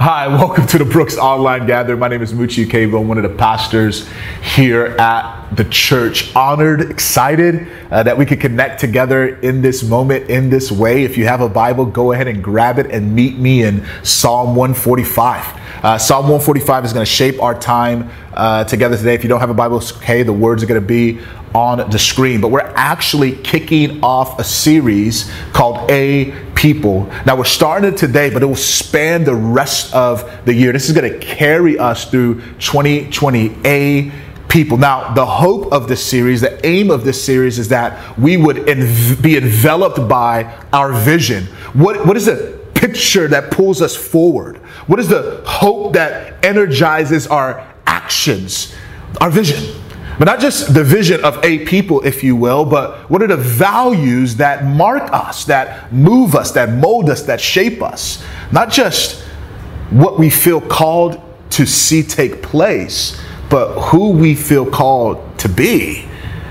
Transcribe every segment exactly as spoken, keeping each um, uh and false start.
Hi, welcome to the Brooks Online Gathering. My name is Muche Ukegbu. I'm one of the pastors here at the church. Honored, excited uh, that we could connect together in this moment, in this way. If you have a Bible, go ahead and grab it and meet me in Psalm one forty-five. Uh, Psalm one forty-five is going to shape our time uh, together today. If you don't have a Bible, it's okay. The words are going to be on the screen. But we're actually kicking off a series called A People. Now, we're starting it today, but it will span the rest of the year. This is going to carry us through twenty twenty. A People. Now, the hope of this series, the aim of this series is that we would env- be enveloped by our vision. What, what is the picture that pulls us forward? What is the hope that energizes our actions, our vision? But not just the vision of a people, if you will, but what are the values that mark us, that move us, that mold us, that shape us? Not just what we feel called to see take place, but who we feel called to be.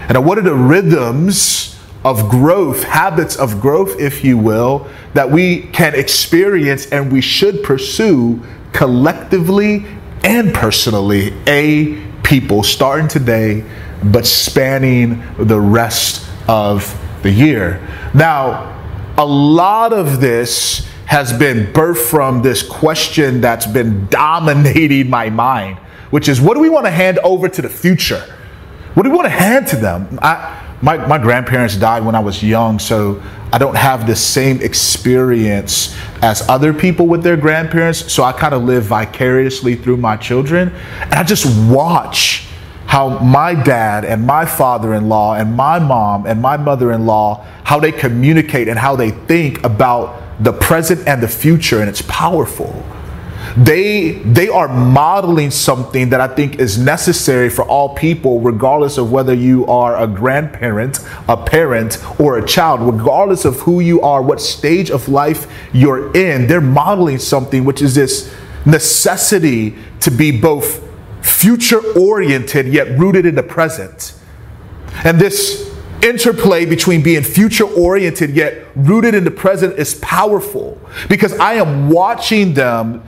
And what are the rhythms of growth, habits of growth, if you will, that we can experience and we should pursue collectively and personally? A people, starting today, but spanning the rest of the year. Now, a lot of this has been birthed from this question that's been dominating my mind, which is, what do we want to hand over to the future? What do we want to hand to them? I, my, my grandparents died when I was young, so I don't have the same experience as other people with their grandparents, so I kind of live vicariously through my children. And I just watch how my dad and my father-in-law and my mom and my mother-in-law, how they communicate and how they think about the present and the future, and it's powerful. They they are modeling something that I think is necessary for all people, regardless of whether you are a grandparent, a parent, or a child, regardless of who you are, what stage of life you're in. They're modeling something, which is this necessity to be both future-oriented yet rooted in the present. And this interplay between being future-oriented yet rooted in the present is powerful, because I am watching them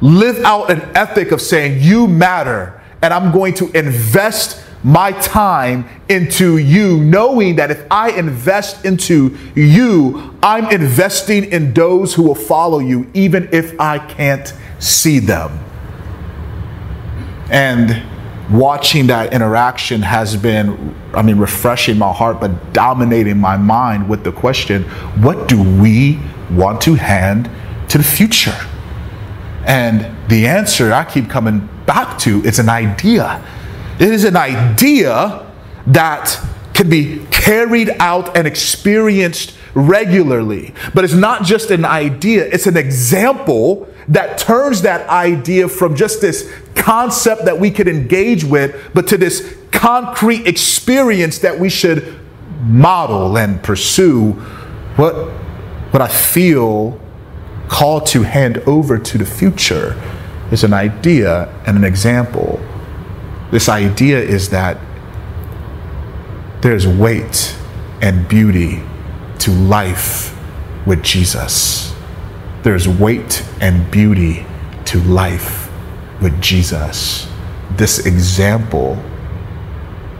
live out an ethic of saying, you matter, and I'm going to invest my time into you, knowing that if I invest into you, I'm investing in those who will follow you, even if I can't see them. And watching that interaction has been, I mean, refreshing my heart, but dominating my mind with the question, what do we want to hand to the future? And the answer I keep coming back to, it's an idea. It is an idea that can be carried out and experienced regularly. But it's not just an idea, it's an example that turns that idea from just this concept that we could engage with, but to this concrete experience that we should model and pursue. What, what I feel call to hand over to the future is an idea and an example. This idea is that there's weight and beauty to life with Jesus. There's weight and beauty to life with Jesus. This example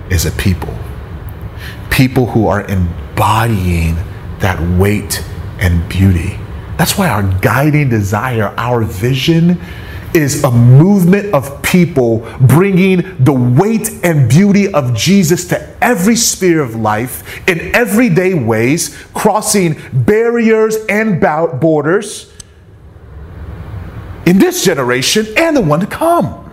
is a people. People who are embodying that weight and beauty. That's why our guiding desire, our vision, is a movement of people bringing the weight and beauty of Jesus to every sphere of life in everyday ways, crossing barriers and borders in this generation and the one to come.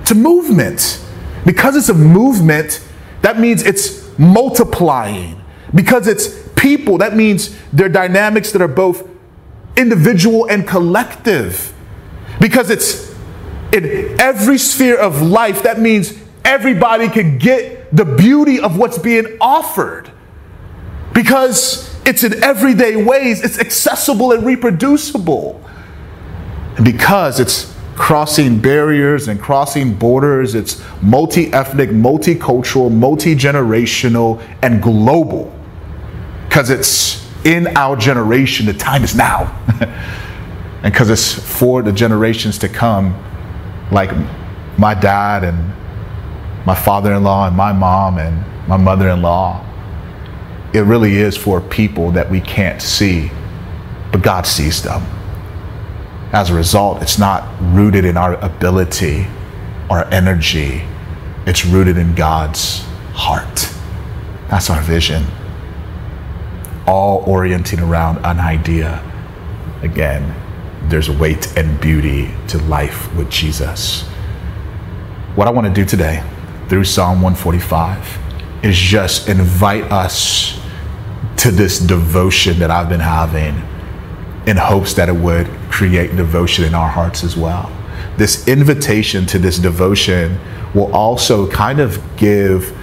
It's a movement. Because it's a movement, that means it's multiplying. Because it's people, that means they're dynamics that are both individual and collective. Because it's in every sphere of life, that means everybody can get the beauty of what's being offered. Because it's in everyday ways, it's accessible and reproducible. And because it's crossing barriers and crossing borders, it's multi-ethnic, multicultural, multi-generational, and global. Because it's in our generation, the time is now. And because it's for the generations to come, like my dad and my father-in-law and my mom and my mother-in-law, it really is for people that we can't see, but God sees them. As a result, it's not rooted in our ability or energy. It's rooted in God's heart. That's our vision. All orienting around an idea. Again, there's weight and beauty to life with Jesus. What I want to do today through Psalm one forty-five is just invite us to this devotion that I've been having in hopes that it would create devotion in our hearts as well. This invitation to this devotion will also kind of give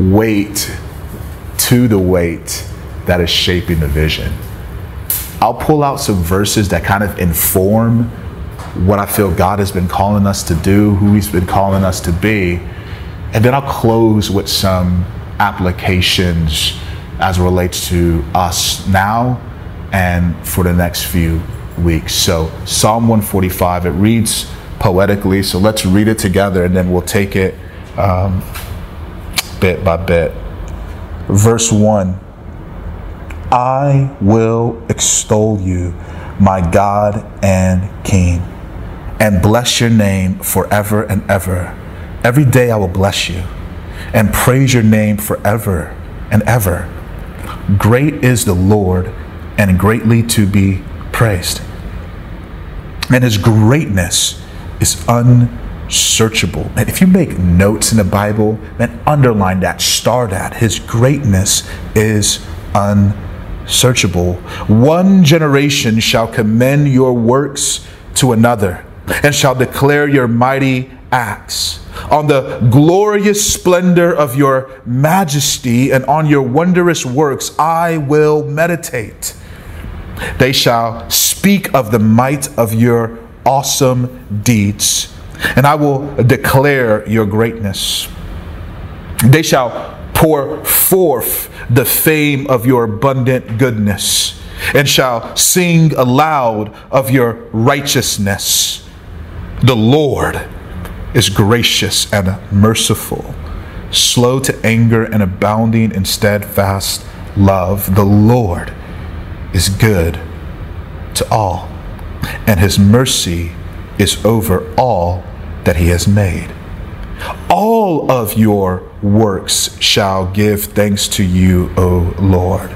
weight to the weight that is shaping the vision. I'll pull out some verses that kind of inform what I feel God has been calling us to do, who he's been calling us to be. And then I'll close with some applications as it relates to us now and for the next few weeks. So Psalm one forty-five, it reads poetically. So let's read it together and then we'll take it um, bit by bit. Verse one, I will extol you, my God and King, and bless your name forever and ever. Every day I will bless you and praise your name forever and ever. Great is the Lord and greatly to be praised. And his greatness is unsearchable. And if you make notes in the Bible, then underline that, star that. His greatness is unsearchable. One generation shall commend your works to another and shall declare your mighty acts. On the glorious splendor of your majesty and on your wondrous works, I will meditate. They shall speak of the might of your awesome deeds, and I will declare your greatness. They shall pour forth the fame of your abundant goodness, and shall sing aloud of your righteousness. The Lord is gracious and merciful, slow to anger and abounding in steadfast love. The Lord is good to all, and his mercy is over all that he has made. All of your works shall give thanks to you, O Lord,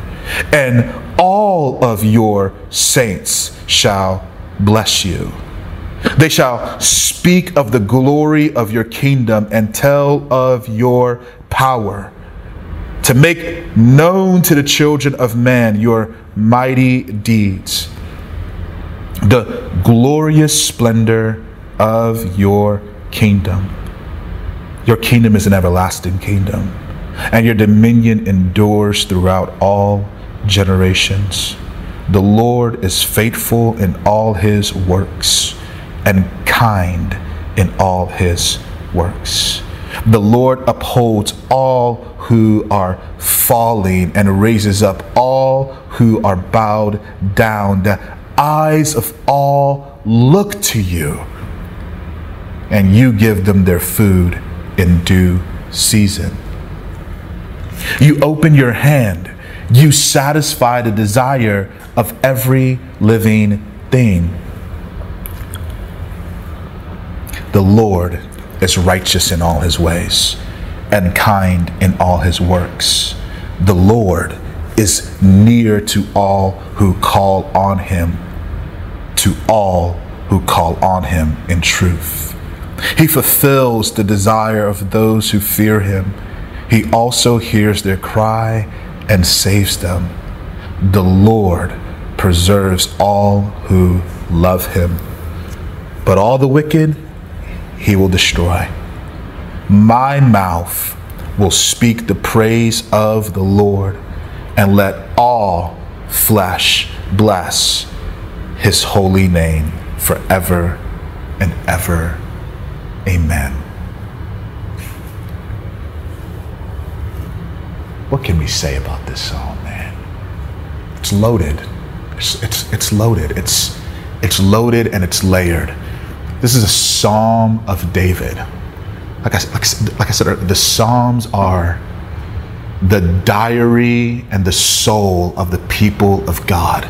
and all of your saints shall bless you. They shall speak of the glory of your kingdom and tell of your power, to make known to the children of man your mighty deeds, the glorious splendor of your kingdom. Your kingdom is an everlasting kingdom, and your dominion endures throughout all generations. The Lord is faithful in all his works and kind in all his works. The Lord upholds all who are falling and raises up all who are bowed down. The eyes of all look to you, and you give them their food in due season. You open your hand, you satisfy the desire of every living thing. The Lord is righteous in all his ways and kind in all his works. The Lord is near to all who call on him, to all who call on him in truth. He fulfills the desire of those who fear him. He also hears their cry and saves them. The Lord preserves all who love him, but all the wicked he will destroy. My mouth will speak the praise of the Lord, and let all flesh bless his holy name forever and ever. Amen. What can we say about this psalm, man? It's loaded. It's, it's, it's loaded. It's It's loaded and it's layered. This is a Psalm of David. Like I, like, like I said, the Psalms are the diary and the soul of the people of God.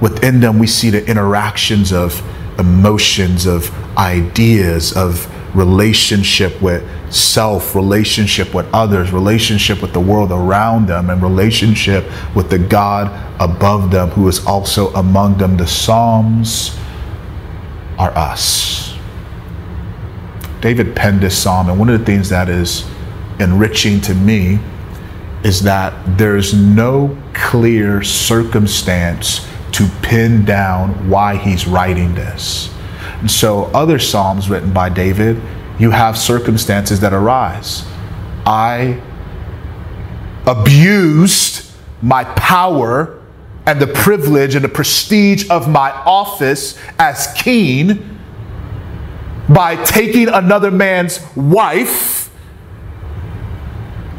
Within them, we see the interactions of emotions, of ideas, of relationship with self, relationship with others, relationship with the world around them, and relationship with the God above them who is also among them. The Psalms are us. David penned this psalm, and one of the things that is enriching to me is that there's no clear circumstance to pin down why he's writing this. And so other psalms written by David, you have circumstances that arise. I abused my power and the privilege and the prestige of my office as king by taking another man's wife,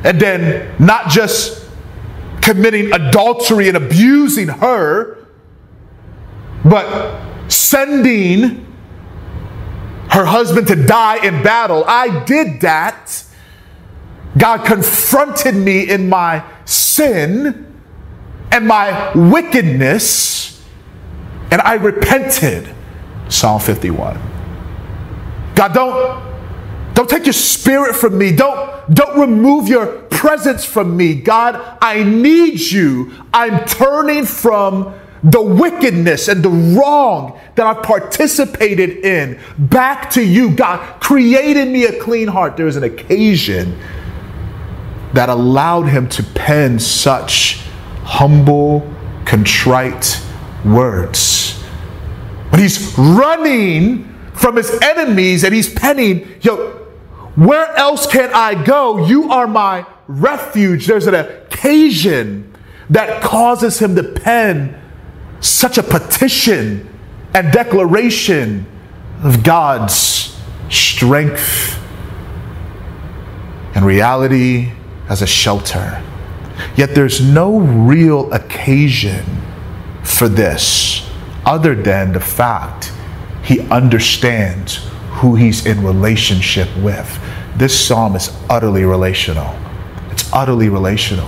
and then not just committing adultery and abusing her, but sending her husband to die in battle. I did that. God confronted me in my sin and my wickedness, and I repented. Psalm fifty-one. God, don't, don't take your spirit from me. Don't Don't remove your presence from me. God, I need you. I'm turning from the wickedness and the wrong that I've participated in back to you. God, created me a clean heart. There was an occasion that allowed him to pen such humble, contrite words. But he's running from his enemies and he's penning, yo, where else can I go? You are my refuge. There's an occasion that causes him to pen such a petition and declaration of God's strength and reality as a shelter. Yet there's no real occasion for this other than the fact he understands who he's in relationship with. This psalm is utterly relational. It's utterly relational.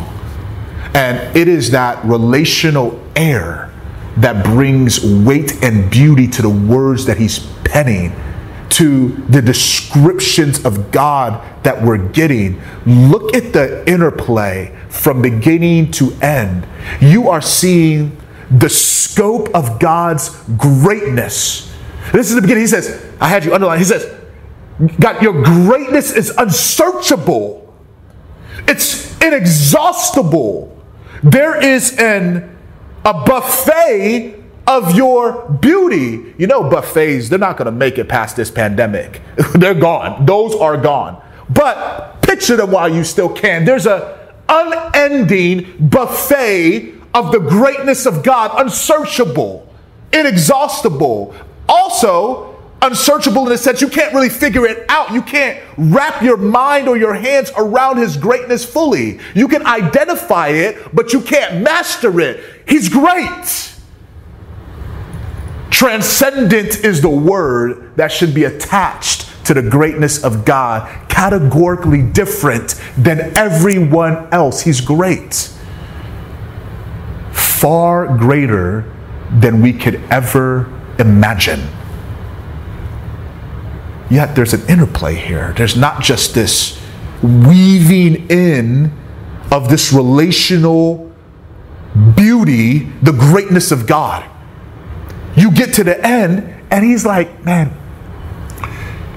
And it is that relational air that brings weight and beauty to the words that he's penning, to the descriptions of God that we're getting. Look at the interplay from beginning to end. You are seeing the scope of God's greatness. This is the beginning. He says, I had you underline. He says, God, your greatness is unsearchable. It's inexhaustible. There is an a buffet of your beauty. You know, buffets, they're not going to make it past this pandemic. They're gone. Those are gone. But picture them while you still can. There's a unending buffet of the greatness of God, unsearchable, inexhaustible, also unsearchable in a sense you can't really figure it out. You can't wrap your mind or your hands around his greatness fully. You can identify it, but you can't master it. He's great. Transcendent is the word that should be attached to the greatness of God, categorically different than everyone else. He's great. Far greater than we could ever imagine. Yet there's an interplay here. There's not just this weaving in of this relational beauty, the greatness of God. You get to the end and he's like, man,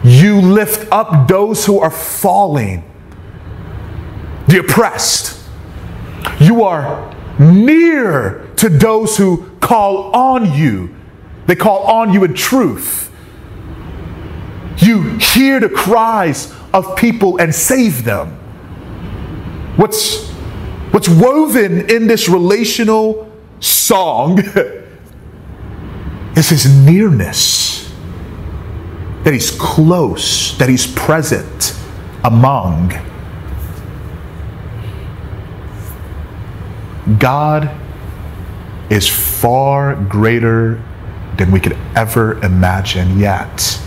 you lift up those who are falling, the oppressed. You are near to those who call on you. They call on you in truth. You hear the cries of people and save them. What's, what's woven in this relational song is his nearness, that he's close, that he's present among. God is far greater than we could ever imagine, yet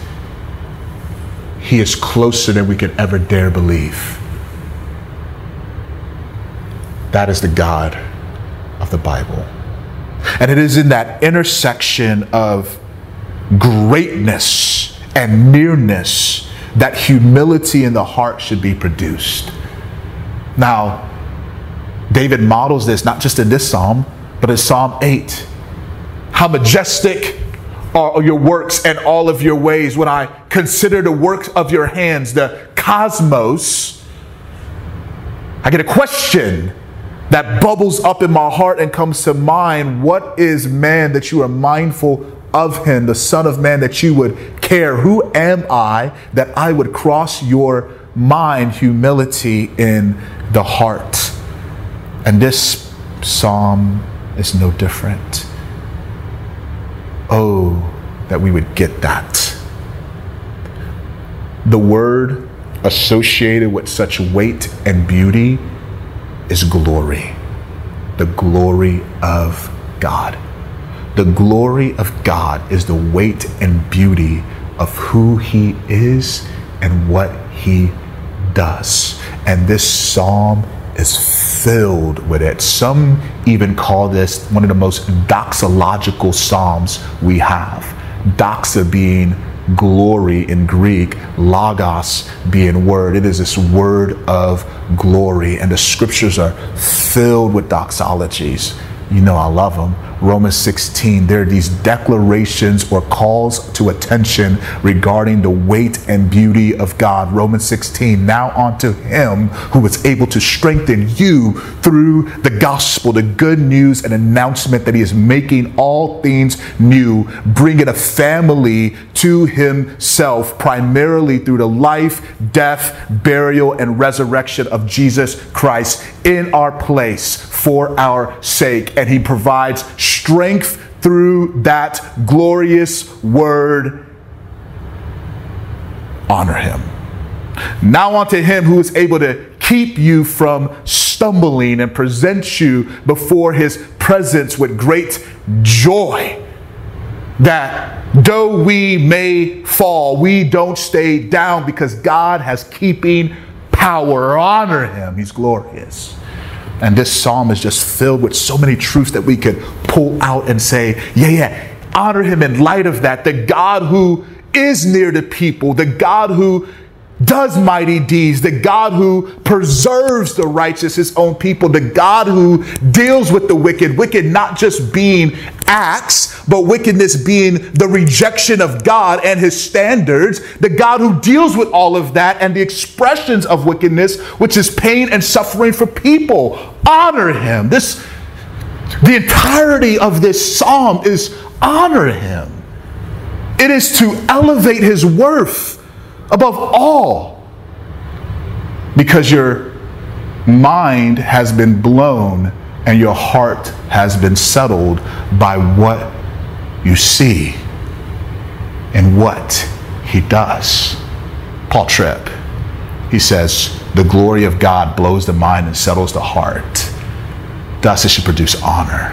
he is closer than we could ever dare believe. That is the God of the Bible. And it is in that intersection of greatness and nearness that humility in the heart should be produced. Now, David models this not just in this psalm, but in Psalm eight. How majestic are your works and all of your ways. When I consider the works of your hands, the cosmos, I get a question that bubbles up in my heart and comes to mind. What is man that you are mindful of him, the son of man that you would care? Who am I that I would cross your mind? Humility in the heart. And this psalm is no different. Oh, that we would get that. The word associated with such weight and beauty is glory. The glory of God. The glory of God is the weight and beauty of who he is and what he does. And this psalm is filled with it. Some even call this one of the most doxological psalms we have. Doxa being glory in Greek, logos being word. It is this word of glory, and the scriptures are filled with doxologies. You know I love them. Romans sixteen, there are these declarations or calls to attention regarding the weight and beauty of God. Romans sixteen, now unto him who is able to strengthen you through the gospel, the good news and announcement that he is making all things new, bringing a family to himself, primarily through the life, death, burial, and resurrection of Jesus Christ in our place for our sake. And he provides strength through that glorious word. Honor him. Now unto him who is able to keep you from stumbling and present you before his presence with great joy, that though we may fall, we don't stay down, because God has keeping power. Honor him. He's glorious. And this psalm is just filled with so many truths that we could pull out and say, yeah, yeah, honor him in light of that. The God who is near to people, the God who does mighty deeds, the God who preserves the righteous, his own people, the God who deals with the wicked, wicked not just being acts, but wickedness being the rejection of God and his standards, the God who deals with all of that and the expressions of wickedness, which is pain and suffering for people. Honor him. This, the entirety of this psalm is honor him. It is to elevate his worth above all, because your mind has been blown and your heart has been settled by what you see and what he does. Paul Tripp, he says, the glory of God blows the mind and settles the heart. Thus it should produce honor.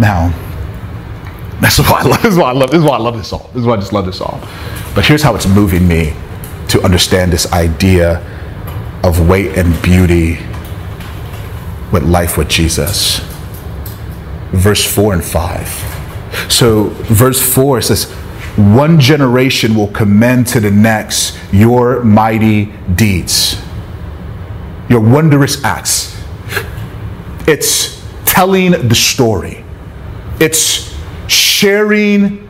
Now, That's why, I love, that's why I love. This is why I love this song. This is why I just love this song. But here's how it's moving me to understand this idea of weight and beauty with life with Jesus. Verse four and five. So verse four says, "One generation will commend to the next your mighty deeds, your wondrous acts." It's telling the story. It's sharing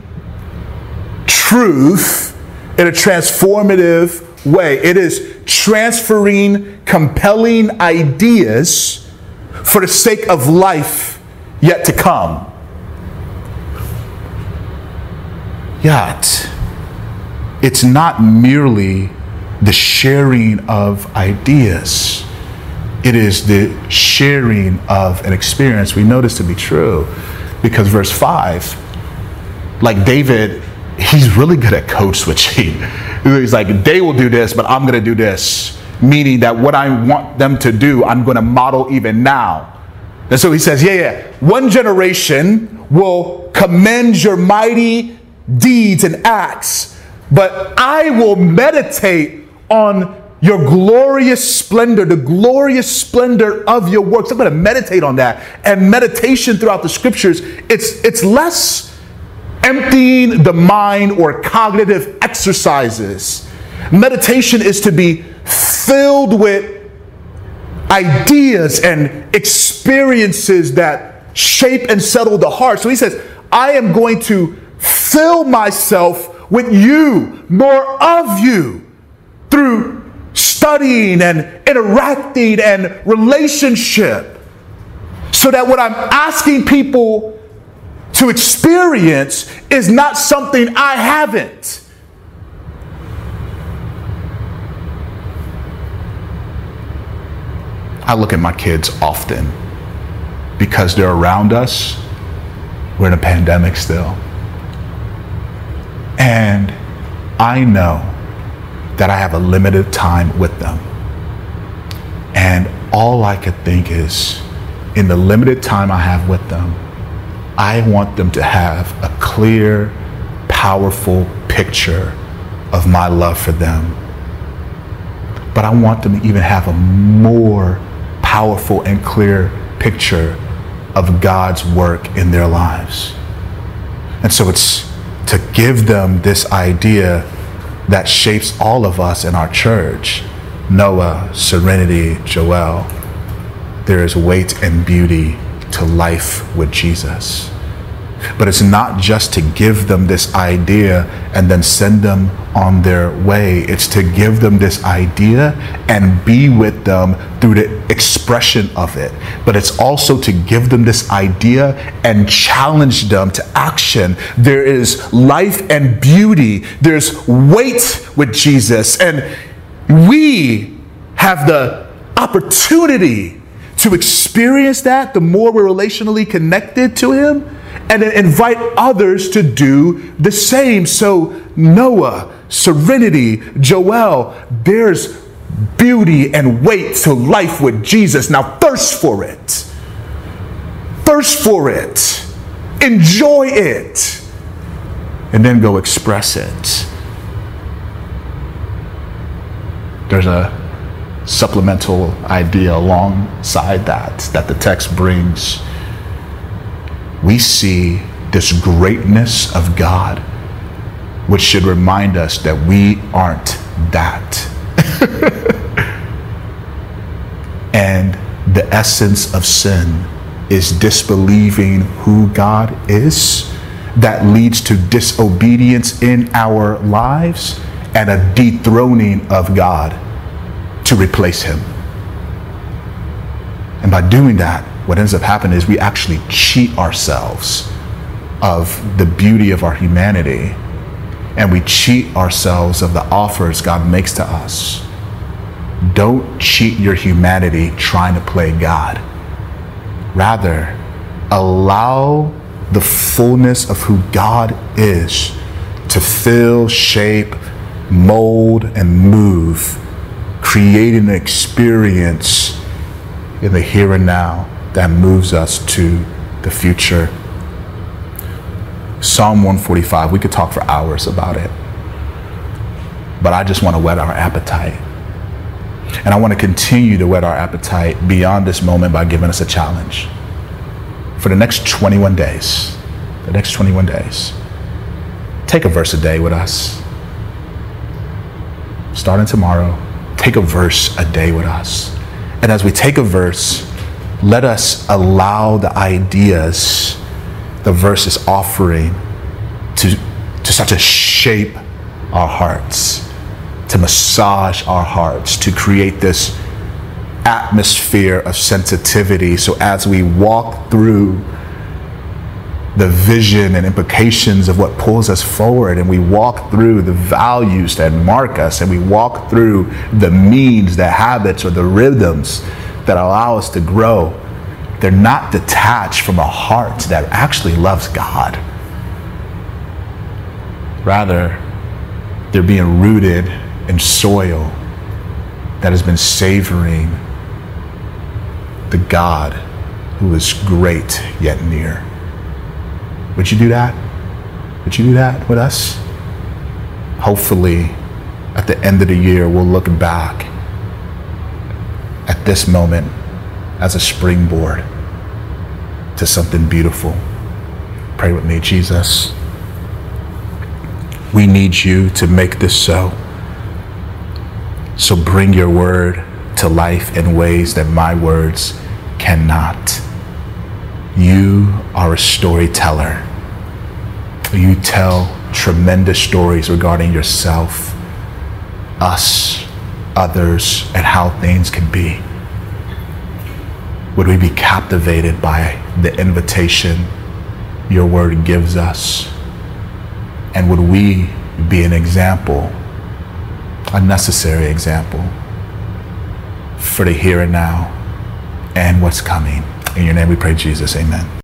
truth in a transformative way. It is transferring compelling ideas for the sake of life yet to come. Yet, it's not merely the sharing of ideas. It is the sharing of an experience. We know this to be true. Because verse five, like David, he's really good at code switching. He's like, they will do this, but I'm going to do this. Meaning that what I want them to do, I'm going to model even now. And so he says, yeah, yeah, one generation will commend your mighty deeds and acts, but I will meditate on your glorious splendor, the glorious splendor of your works. I'm going to meditate on that. And meditation throughout the scriptures, it's, it's less emptying the mind or cognitive exercises. Meditation is to be filled with ideas and experiences that shape and settle the heart. So he says, I am going to fill myself with you, more of you, through studying and interacting and relationship, so that what I'm asking people to experience is not something I haven't. I look at my kids often because they're around us. We're in a pandemic still. And I know that I have a limited time with them. And all I could think is, in the limited time I have with them, I want them to have a clear, powerful picture of my love for them. But I want them to even have a more powerful and clear picture of God's work in their lives. And so it's to give them this idea that shapes all of us in our church. Noah, Serenity, Joel. There is weight and beauty to life with Jesus. But it's not just to give them this idea and then send them on their way. It's to give them this idea and be with them through the expression of it. But it's also to give them this idea and challenge them to action. There is life and beauty. There's weight with Jesus. And we have the opportunity to experience that the more we're relationally connected to him, and then invite others to do the same. So Noah, Serenity, Joel, there's beauty and weight to life with Jesus. Now thirst for it. Thirst for it. Enjoy it. And then go express it. There's a supplemental idea alongside that, that the text brings. We see this greatness of God, which should remind us that we aren't that. And the essence of sin is disbelieving who God is. That leads to disobedience in our lives and a dethroning of God to replace him. And by doing that, what ends up happening is we actually cheat ourselves of the beauty of our humanity, and we cheat ourselves of the offers God makes to us. Don't cheat your humanity trying to play God. Rather, allow the fullness of who God is to fill, shape, mold, and move, creating an experience in the here and now that moves us to the future. Psalm one forty-five, we could talk for hours about it, but I just want to whet our appetite. And I want to continue to whet our appetite beyond this moment by giving us a challenge. For the next twenty-one days, the next twenty-one days, take a verse a day with us. Starting tomorrow, take a verse a day with us. And as we take a verse, let us allow the ideas the verse is offering to, to start to shape our hearts, to massage our hearts, to create this atmosphere of sensitivity. So as we walk through the vision and implications of what pulls us forward, and we walk through the values that mark us, and we walk through the means, the habits, or the rhythms that allow us to grow, they're not detached from a heart that actually loves God. Rather, they're being rooted in soil that has been savoring the God who is great yet near. Would you do that? Would you do that with us? Hopefully, at the end of the year, we'll look back at this moment as a springboard to something beautiful. Pray with me, Jesus. We need you to make this so. So bring your word to life in ways that my words cannot. You are a storyteller. You tell tremendous stories regarding yourself, us, others, and how things can be. Would we be captivated by the invitation your word gives us? And would we be an example, a necessary example, for the here and now and what's coming? In your name we pray, Jesus. Amen.